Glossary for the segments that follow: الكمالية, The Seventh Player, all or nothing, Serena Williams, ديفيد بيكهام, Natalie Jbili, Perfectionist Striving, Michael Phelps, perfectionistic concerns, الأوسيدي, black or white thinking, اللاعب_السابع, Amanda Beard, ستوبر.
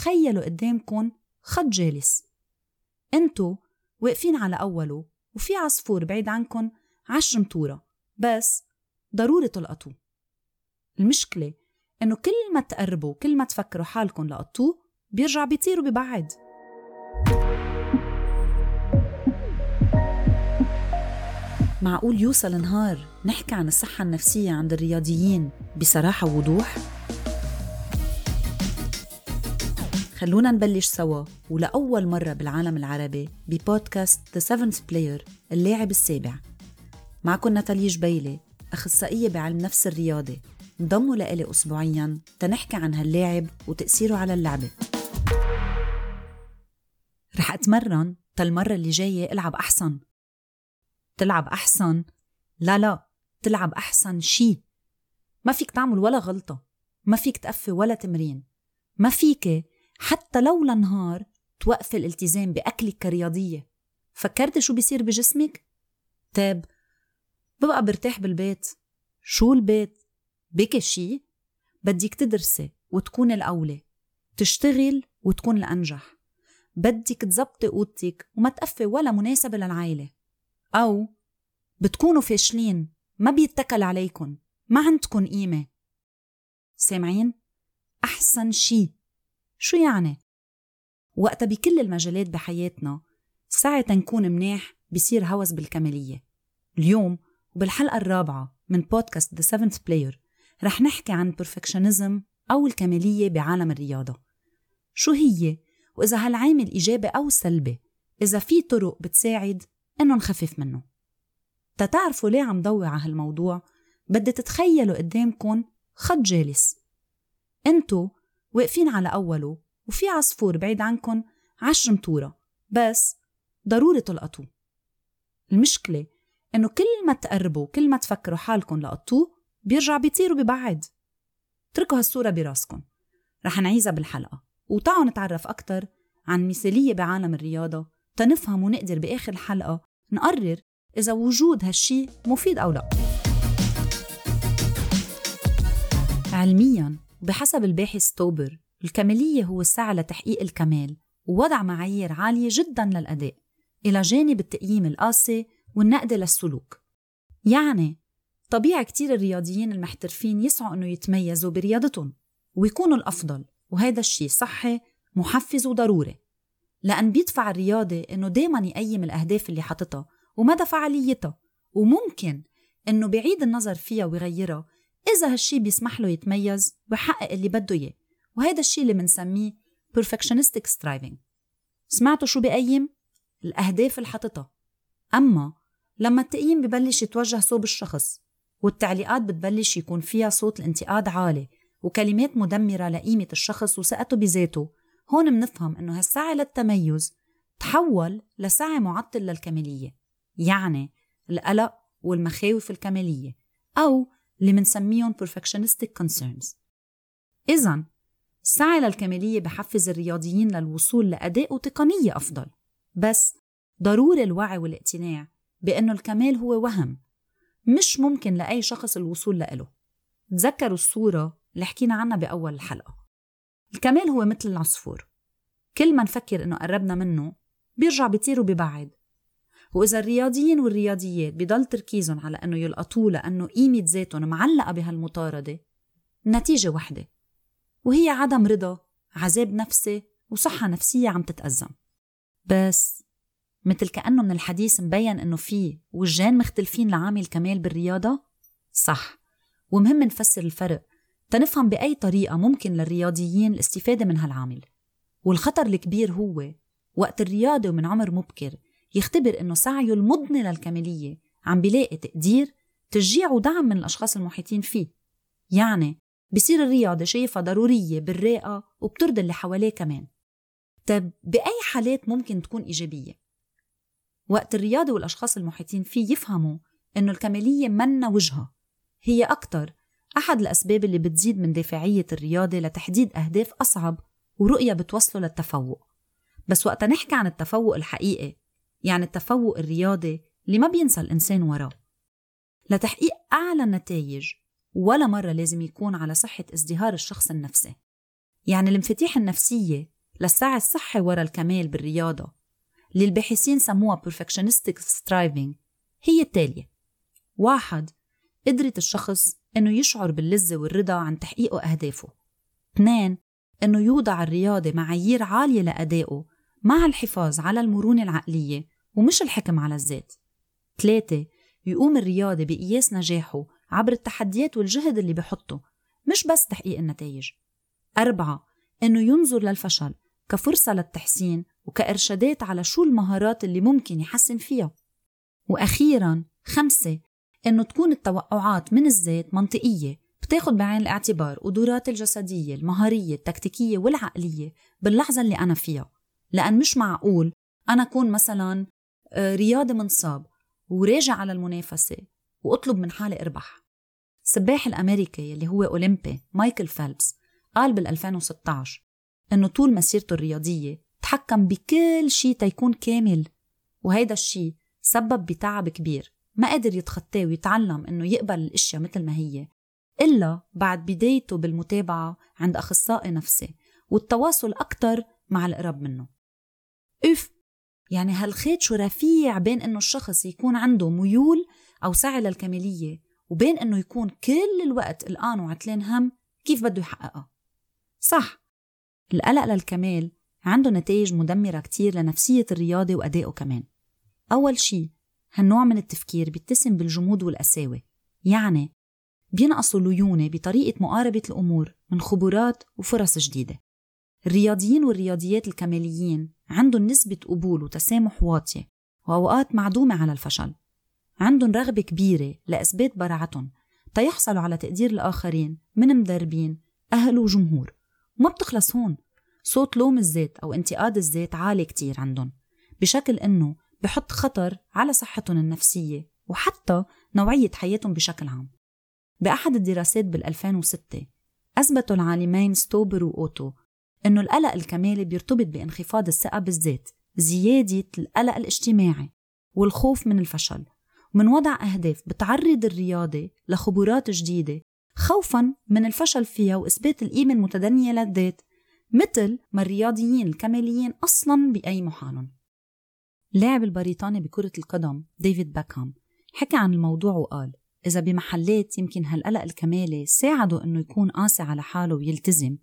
تخيلوا قدامكن خط جالس، انتو واقفين على أوله وفي عصفور بعيد عنكن 10 متورة، بس ضروري تلقطوه. المشكلة إنه كل ما تقربوا كل ما تفكروا حالكن لقطوه بيرجع بيطير وبيبعد. معقول يوصل نهار نحكي عن الصحة النفسية عند الرياضيين بصراحة ووضوح؟ خلونا نبلش سوا ولأول مرة بالعالم العربي ببودكاست The Seventh Player اللاعب السابع. معكم ناتالي جبيلي، أخصائية بعلم نفس الرياضة. انضموا لإلي أسبوعياً تنحكي عن هاللاعب وتأثيره على اللعبة. رح أتمرن تالمرة اللي جاية ألعب أحسن. تلعب أحسن؟ لا، تلعب أحسن شي. ما فيك تعمل ولا غلطة، ما فيك تقفي ولا تمرين، ما فيك حتى لو لنهار توقف الالتزام بأكلك كرياضية. فكرت شو بيصير بجسمك؟ طيب ببقى برتاح بالبيت. شو البيت؟ بك شي؟ بدك تدرسي وتكون الأولى، تشتغل وتكون الأنجح، بدك تزبطي أوضتك وما تقفي ولا مناسبة للعائلة، أو بتكونوا فاشلين ما بيتكل عليكن، ما عندكن قيمة. سامعين؟ أحسن شي شو يعني؟ وقتها بكل المجالات بحياتنا ساعة نكون مناح بيصير هوس بالكمالية. اليوم وبالحلقة 4 من بودكاست The Seventh Player رح نحكي عن perfectionism أو الكمالية بعالم الرياضة. شو هي؟ وإذا هالعامل إيجابي أو سلبي؟ إذا في طرق بتساعد إنه نخفف منه. تتعرفوا ليه عم ضوي على هالموضوع؟ بدي تتخيلوا قدامكن خط جالس، انتو واقفين على أوله وفي عصفور بعيد عنكن 10 متورة، بس ضروري تلقطوه. المشكلة إنه كل ما تقربوا كل ما تفكروا حالكن لقطوه بيرجع بيطير وبيبعد. اتركوا هالصورة براسكن، رح نعيزها بالحلقة، وتعوا نتعرف أكتر عن مثالية بعالم الرياضة تنفهم ونقدر بآخر الحلقة نقرر إذا وجود هالشي مفيد أو لا. علمياً بحسب الباحث توبر، الكمالية هو السعي لتحقيق الكمال ووضع معايير عالية جداً للأداء، إلى جانب التقييم القاسي والنقد للسلوك. يعني طبيعي كتير الرياضيين المحترفين يسعوا أنه يتميزوا برياضتهم ويكونوا الأفضل، وهذا الشي صحي محفز وضروري، لأن بيدفع الرياضي أنه دايماً يقيم الأهداف اللي حطتها ومدى فعاليتها، وممكن أنه بعيد النظر فيها ويغيرها إذا هالشي بيسمح له يتميز ويحقق اللي بده إياه، وهذا الشي اللي منسميه Perfectionistic Striving. سمعتوا شو بقيم؟ الأهداف اللي حطتها. أما لما التقييم ببلش يتوجه صوب الشخص والتعليقات بتبلش يكون فيها صوت الانتقاد عالي وكلمات مدمرة لقيمة الشخص وثقته بذاته، هون منفهم إنه هالسعي للتميز تحول لسعي معطل للكمالية، يعني القلق والمخاوف الكمالية أو اللي منسميهم Perfectionistic Concerns. إذن السعي للكمالية بحفز الرياضيين للوصول لأداء وتقنية أفضل، بس ضروري الوعي والاقتناع بأنه الكمال هو وهم، مش ممكن لأي شخص الوصول لإله. تذكروا الصورة اللي حكينا عنها بأول الحلقة، الكمال هو مثل العصفور، كل ما نفكر إنه قربنا منه بيرجع بيطير وبيبعد. وإذا الرياضيين والرياضيات بيضل تركيزهم على أنه يلقطوه لأنه قيمة ذاتهم معلقة بهالمطاردة، النتيجة واحدة وهي عدم رضا، عذاب نفسي، وصحة نفسية عم تتأزم. بس مثل كأنه من الحديث مبين أنه فيه وجهين مختلفين لعامل كمال بالرياضة، صح، ومهم نفسر الفرق تنفهم بأي طريقة ممكن للرياضيين الاستفادة من هالعامل. والخطر الكبير هو وقت الرياضة ومن عمر مبكر يختبر إنه سعيه المضني للكمالية عم بيلاقي تقدير، تشجيع، ودعم من الأشخاص المحيطين فيه، يعني بيصير الرياضة شايفة ضرورية بالراقة وبترضي اللي حواليه كمان. طب بأي حالات ممكن تكون إيجابية؟ وقت الرياضة والأشخاص المحيطين فيه يفهموا إنه الكمالية منا وجهة، هي أكتر أحد الأسباب اللي بتزيد من دافعية الرياضة لتحديد أهداف أصعب ورؤية بتوصله للتفوق. بس وقت نحكي عن التفوق الحقيقي، يعني التفوق الرياضي اللي ما بينسى الإنسان وراه، لتحقيق أعلى النتائج ولا مرة لازم يكون على صحة ازدهار الشخص النفسي. يعني الانفتاح النفسية للسعي الصحي وراء الكمال بالرياضة اللي الباحثين سموها Perfectionistic Striving هي التالية: 1. قدرة الشخص أنه يشعر باللذة والرضا عن تحقيقه أهدافه. 2. أنه يوضع الرياضة معايير عالية لأدائه مع الحفاظ على المرونة العقلية ومش الحكم على الذات. 3. يقوم الرياضي بقياس نجاحه عبر التحديات والجهد اللي بيحطه مش بس تحقيق النتائج. 4. أنه ينظر للفشل كفرصة للتحسين وكإرشادات على شو المهارات اللي ممكن يحسن فيها. وأخيراً 5. أنه تكون التوقعات من الذات منطقية، بتاخد بعين الاعتبار قدراتي الجسدية المهارية التكتيكية والعقلية باللحظة اللي أنا فيها، لأن مش معقول أنا أكون مثلاً رياضي منصاب وراجع على المنافسة وأطلب من حالي أربح. السباح الأمريكي اللي هو أولمبي مايكل فيلبس قال بال2016 أنه طول مسيرته الرياضية تحكم بكل شيء تيكون كامل، وهيدا الشيء سبب بتعب كبير ما قدر يتخطاه ويتعلم أنه يقبل الأشياء مثل ما هي إلا بعد بدايته بالمتابعة عند أخصائي نفسي والتواصل أكتر مع القرب منه. يعني هالخيط شو رفيع بين أنه الشخص يكون عنده ميول أو سعي للكمالية وبين أنه يكون كل الوقت قلقان وعتلان هم كيف بده يحققها. صح، القلق للكمال عنده نتائج مدمرة كتير لنفسية الرياضي وأدائه كمان. أول شي هالنوع من التفكير بيتسم بالجمود والقساوة، يعني بينقصوا ليونة بطريقة مقاربة الأمور من خبرات وفرص جديدة. الرياضيين والرياضيات الكماليين عندهم نسبة قبول وتسامح واطية وأوقات معدومة على الفشل، عندهم رغبة كبيرة لإثبات براعتهم تيحصلوا على تقدير الآخرين من مدربين أهل وجمهور، وما بتخلص هون. صوت لوم الذات أو انتقاد الذات عالي كتير عندهم، بشكل أنه بحط خطر على صحتهم النفسية وحتى نوعية حياتهم بشكل عام. بأحد الدراسات بال2006 أثبتوا العالمين ستوبر وأوتو أنه القلق الكمالي بيرتبط بانخفاض الثقة بالذات، زيادة القلق الاجتماعي والخوف من الفشل، ومن وضع أهداف بتعرض الرياضة لخبرات جديدة خوفاً من الفشل فيها وإثبات القيمة المتدنية للذات، مثل ما الرياضيين الكماليين أصلاً بأي حالهم. اللاعب البريطاني بكرة القدم ديفيد بيكهام حكى عن الموضوع وقال: إذا بمحلات يمكن هالقلق الكمالي ساعده أنه يكون قاسي على حاله ويلتزم،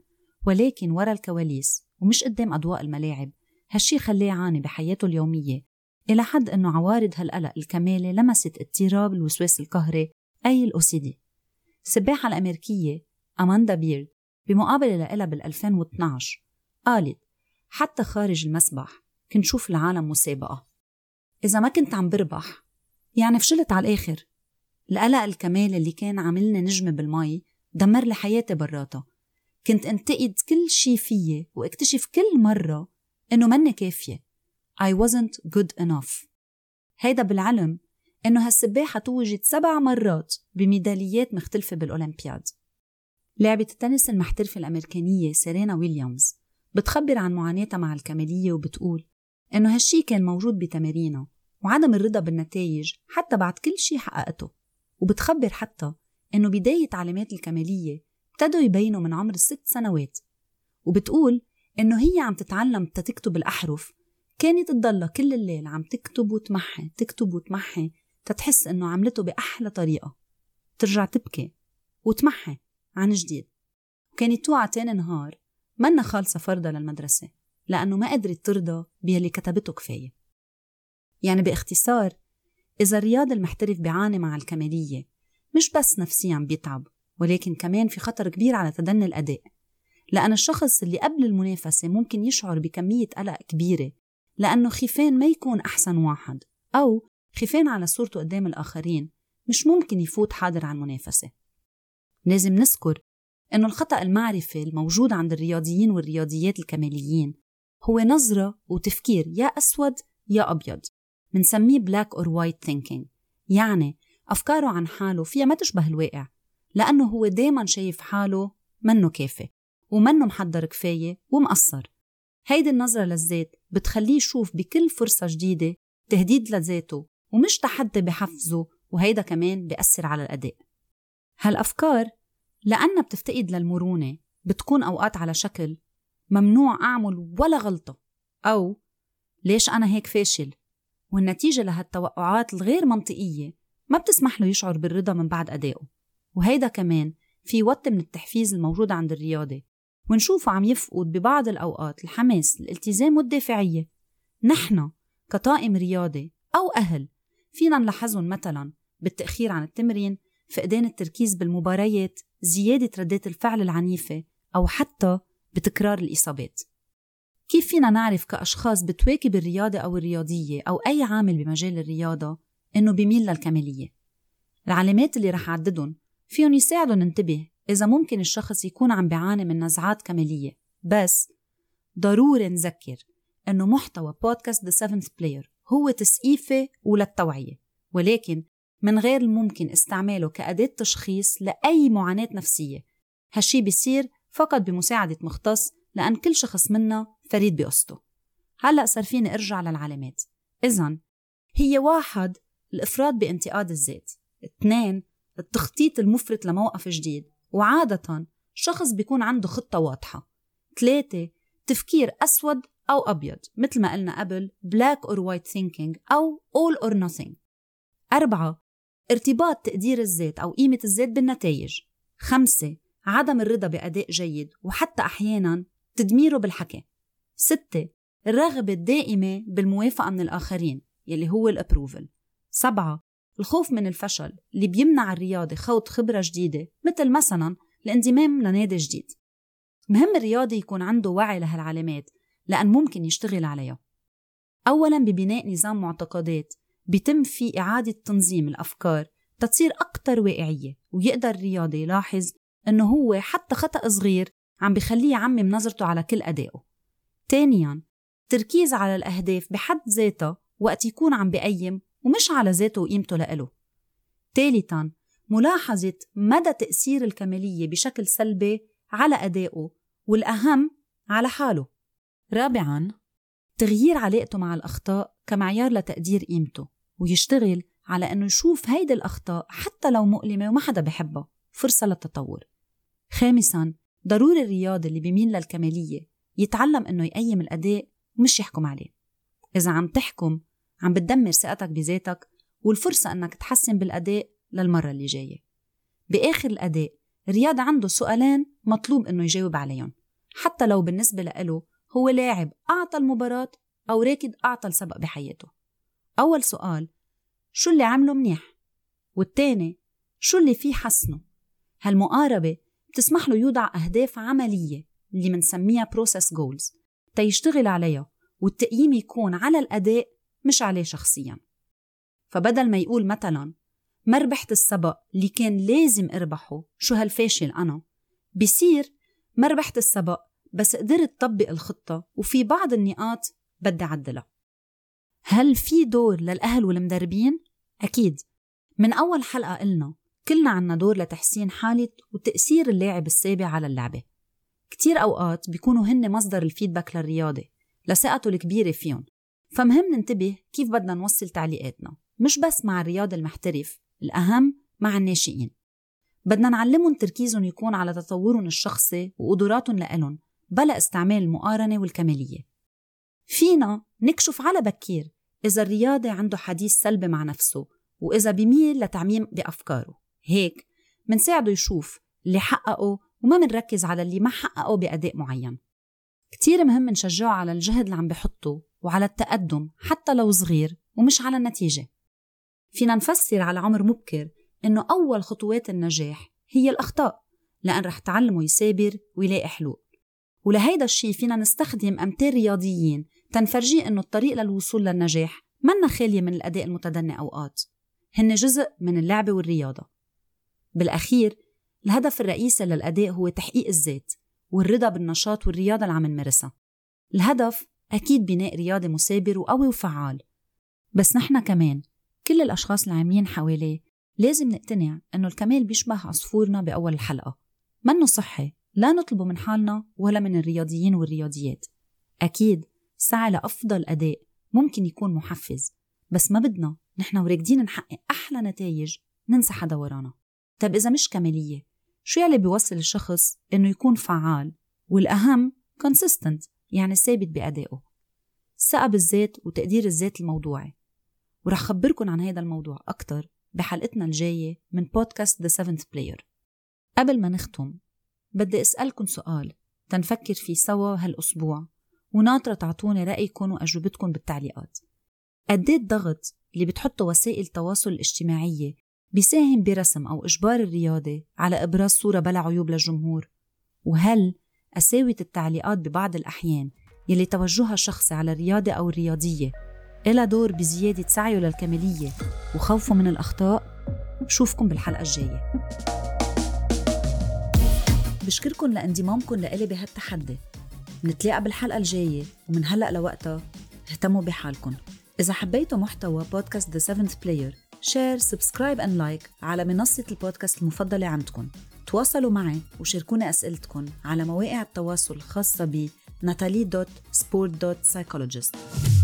ولكن ورا الكواليس ومش قدام أضواء الملاعب هالشي خلاه عاني بحياته اليومية، إلى حد أنه عوارض هالقلق الكمالي لمست اضطراب الوسواس القهري أي الأوسيدي. السباحة الأمريكية أماندا بيرد بمقابلة لها بال2012 قالت: حتى خارج المسبح كنت شوف العالم مسابقة، إذا ما كنت عم بربح يعني فشلت على الآخر. القلق الكمالي اللي كان عاملنا نجمة بالمي دمر لي حياتي براتا، كنت انتقد كل شي فيي واكتشف كل مرة إنه مني كافية، I wasn't good enough. هيدا بالعلم إنه هالسباحة توجد 7 مرات بميداليات مختلفة بالأولمبياد. لاعبة التنس المحترفة الأمريكانية سيرينا ويليامز بتخبر عن معاناتها مع الكمالية وبتقول إنه هالشي كان موجود بتمارينها وعدم الرضا بالنتائج حتى بعد كل شي حققته، وبتخبر حتى إنه بداية علامات الكمالية ابتدوا يبينوا من عمر 6 سنوات، وبتقول إنه هي عم تتعلم تكتب الأحرف كانت تضل كل الليل عم تكتب وتمحي تتحس إنه عملته بأحلى طريقة، ترجع تبكي وتمحي عن جديد، وكانت توقع تاني نهار منا خالصة فرضة للمدرسة لأنه ما قدرت ترضى بيلي كتبته كفاية. يعني باختصار، إذا الرياضي المحترف بيعاني مع الكمالية مش بس نفسياً بيتعب، ولكن كمان في خطر كبير على تدني الأداء، لأن الشخص اللي قبل المنافسة ممكن يشعر بكمية قلق كبيرة لأنه خيفان ما يكون أحسن واحد أو خيفان على صورته قدام الآخرين، مش ممكن يفوت حاضر عن المنافسة. لازم نذكر أنه الخطأ المعرفي الموجود عند الرياضيين والرياضيات الكماليين هو نظرة وتفكير يا أسود يا أبيض، منسميه black or white thinking، يعني أفكاره عن حاله فيها ما تشبه الواقع، لأنه هو دايماً شايف حاله منه كافي ومنه محضر كفاية ومقصر. هيدي النظرة للذات بتخليه يشوف بكل فرصة جديدة تهديد لذاته ومش تحدي بحفزه، وهيدا كمان بيأثر على الأداء. هالأفكار لأنها بتفتقد للمرونة بتكون أوقات على شكل ممنوع أعمل ولا غلطة، أو ليش أنا هيك فاشل، والنتيجة لهالتوقعات الغير منطقية ما بتسمح له يشعر بالرضا من بعد أدائه. وهيدا كمان في وقت من التحفيز الموجود عند الرياضة، ونشوفه عم يفقد ببعض الأوقات الحماس، الالتزام والدافعية. نحن كطاقم رياضة أو أهل فينا نلاحظهم مثلا بالتأخير عن التمرين، فقدان التركيز بالمباريات، زيادة ردات الفعل العنيفة، أو حتى بتكرار الإصابات. كيف فينا نعرف كأشخاص بتواكب الرياضة أو الرياضية أو أي عامل بمجال الرياضة إنه بيميل للكمالية؟ العلامات اللي رح أعددهم فيهم يساعدوا ننتبه إذا ممكن الشخص يكون عم بيعاني من نزعات كمالية. بس ضروري نذكر إنه محتوى بودكاست The Seventh Player هو تسقيفة وللتوعية، ولكن من غير الممكن استعماله كأداة تشخيص لأي معاناة نفسية. هالشي بيصير فقط بمساعدة مختص، لأن كل شخص منا فريد بقصته. هلأ صار فيني أرجع للعلامات. إذن هي 1. الإفراط بانتقاد الذات. 2. التخطيط المفرط لموقف جديد، وعادة شخص بيكون عنده خطة واضحة. 3. تفكير أسود أو أبيض، مثل ما قلنا قبل black or white thinking أو all or nothing. 4. ارتباط تقدير الذات أو قيمة الذات بالنتائج. 5. عدم الرضا بأداء جيد وحتى أحياناً تدميره بالحكي. 6. الرغبة الدائمة بالموافقة من الآخرين يلي هو الأبروفل. 7. الخوف من الفشل اللي بيمنع الرياضي خوض خبرة جديدة، مثل مثلاً الانضمام لنادي جديد. مهم الرياضي يكون عنده وعي لهالعلامات لأن ممكن يشتغل عليها. أولاً ببناء نظام معتقدات بيتم فيه إعادة تنظيم الأفكار تتصير أكتر واقعية، ويقدر الرياضي يلاحظ إنه هو حتى خطأ صغير عم بيخليه يعمم من نظرته على كل أدائه. تانياً تركيز على الأهداف بحد ذاتها وقت يكون عم بيقيم، ومش على ذاته وقيمته لإله. ثالثاً ملاحظة مدى تأثير الكمالية بشكل سلبي على أدائه، والأهم على حاله. رابعاً تغيير علاقته مع الأخطاء كمعيار لتقدير قيمته، ويشتغل على أنه يشوف هيدي الأخطاء حتى لو مؤلمة وما حدا بحبها فرصة للتطور. خامساً ضروري الرياضي اللي بيميل للكمالية يتعلم أنه يقيم الأداء ومش يحكم عليه. إذا عم تحكم عم بتدمر ثقتك بذاتك والفرصة أنك تحسن بالأداء للمرة اللي جاية. بآخر الأداء الرياضي عنده سؤالين مطلوب أنه يجاوب عليهم، حتى لو بالنسبة له هو لاعب أعطى المباراة أو راكد أعطى السبق بحياته. أول سؤال شو اللي عمله منيح، والتاني شو اللي فيه حسنه. هالمقاربة بتسمح له يوضع أهداف عملية اللي منسميها process goals تيشتغل عليها، والتقييم يكون على الأداء مش عليه شخصياً. فبدل ما يقول مثلاً ما ربحت السبق اللي كان لازم أربحه، شو هالفاشل أنا، بيصير ما ربحت السبق بس قدرت طبق الخطة وفي بعض النقاط بدي أعدلها. هل في دور للأهل والمدربين؟ أكيد. من أول حلقة قلنا كلنا عنا دور لتحسين حالة وتأثير اللاعب السابع على اللعبة. كتير أوقات بيكونوا هن مصدر الفيدباك للرياضي لثقته الكبيرة فيهم، فمهم ننتبه كيف بدنا نوصل تعليقاتنا، مش بس مع الرياضي المحترف، الأهم مع الناشئين. بدنا نعلمهم تركيزهم يكون على تطورهم الشخصي وقدراتهم لإلهم، بلا استعمال المقارنة والكمالية. فينا نكشف على بكير إذا الرياضي عنده حديث سلبي مع نفسه، وإذا بيميل لتعميم بأفكاره. هيك منساعده يشوف اللي حققه وما منركز على اللي ما حققه بأداء معين. كتير مهم نشجعه على الجهد اللي عم بحطه وعلى التقدم حتى لو صغير، ومش على النتيجة. فينا نفسر على عمر مبكر إنه أول خطوات النجاح هي الأخطاء، لأن رح تعلمه يسابر ويلاقي حلول. ولهيدا الشي فينا نستخدم أمثال رياضيين تنفرجي إنه الطريق للوصول للنجاح منا خالية من الأداء المتدني، أوقات هن جزء من اللعبة والرياضة. بالأخير الهدف الرئيسي للأداء هو تحقيق الذات والرضا بالنشاط والرياضة اللي عم نمارسها. الهدف أكيد بناء رياضي مثابر وقوي وفعال، بس نحن كمان كل الأشخاص اللي عاملين حواليه لازم نقتنع إنه الكمال بيشبه عصفورنا بأول الحلقة، منه صحي لا نطلبه من حالنا ولا من الرياضيين والرياضيات. أكيد سعي لأفضل أداء ممكن يكون محفز، بس ما بدنا نحن وراكدين نحقق أحلى نتائج ننسى حدا ورانا. طب إذا مش كمالية، شو يلي بيوصل الشخص إنه يكون فعال والأهم consistent، يعني ثابت بأدائه. ثقة بالذات وتقدير الذات الموضوعي، ورح خبركن عن هذا الموضوع أكتر بحلقتنا الجاية من بودكاست The Seventh Player. قبل ما نختم بدي أسألكن سؤال تنفكر فيه سوا هالأسبوع، وناطرة تعطوني رأيكن وأجوبتكن بالتعليقات. قديه الضغط اللي بتحطه وسائل التواصل الاجتماعية بيساهم برسم أو إجبار الرياضة على إبراز صورة بلا عيوب للجمهور؟ وهل قساوة التعليقات ببعض الأحيان يلي توجهها شخص على الرياضة أو الرياضية إلى دور بزيادة سعيه للكمالية وخوفه من الأخطاء؟ بشوفكم بالحلقة الجاية. بشكركم لانضمامكم لإلي بهالتحدي. منتلاقى بالحلقة الجاية، ومن هلأ لوقتها اهتموا بحالكم. إذا حبيتوا محتوى بودكاست The Seventh Player شير، سبسكرايب أند لايك على منصة البودكاست المفضلة عندكم. تواصلوا معي وشاركونا أسئلتكم على مواقع التواصل الخاصة ب natalie.sport.psychologist.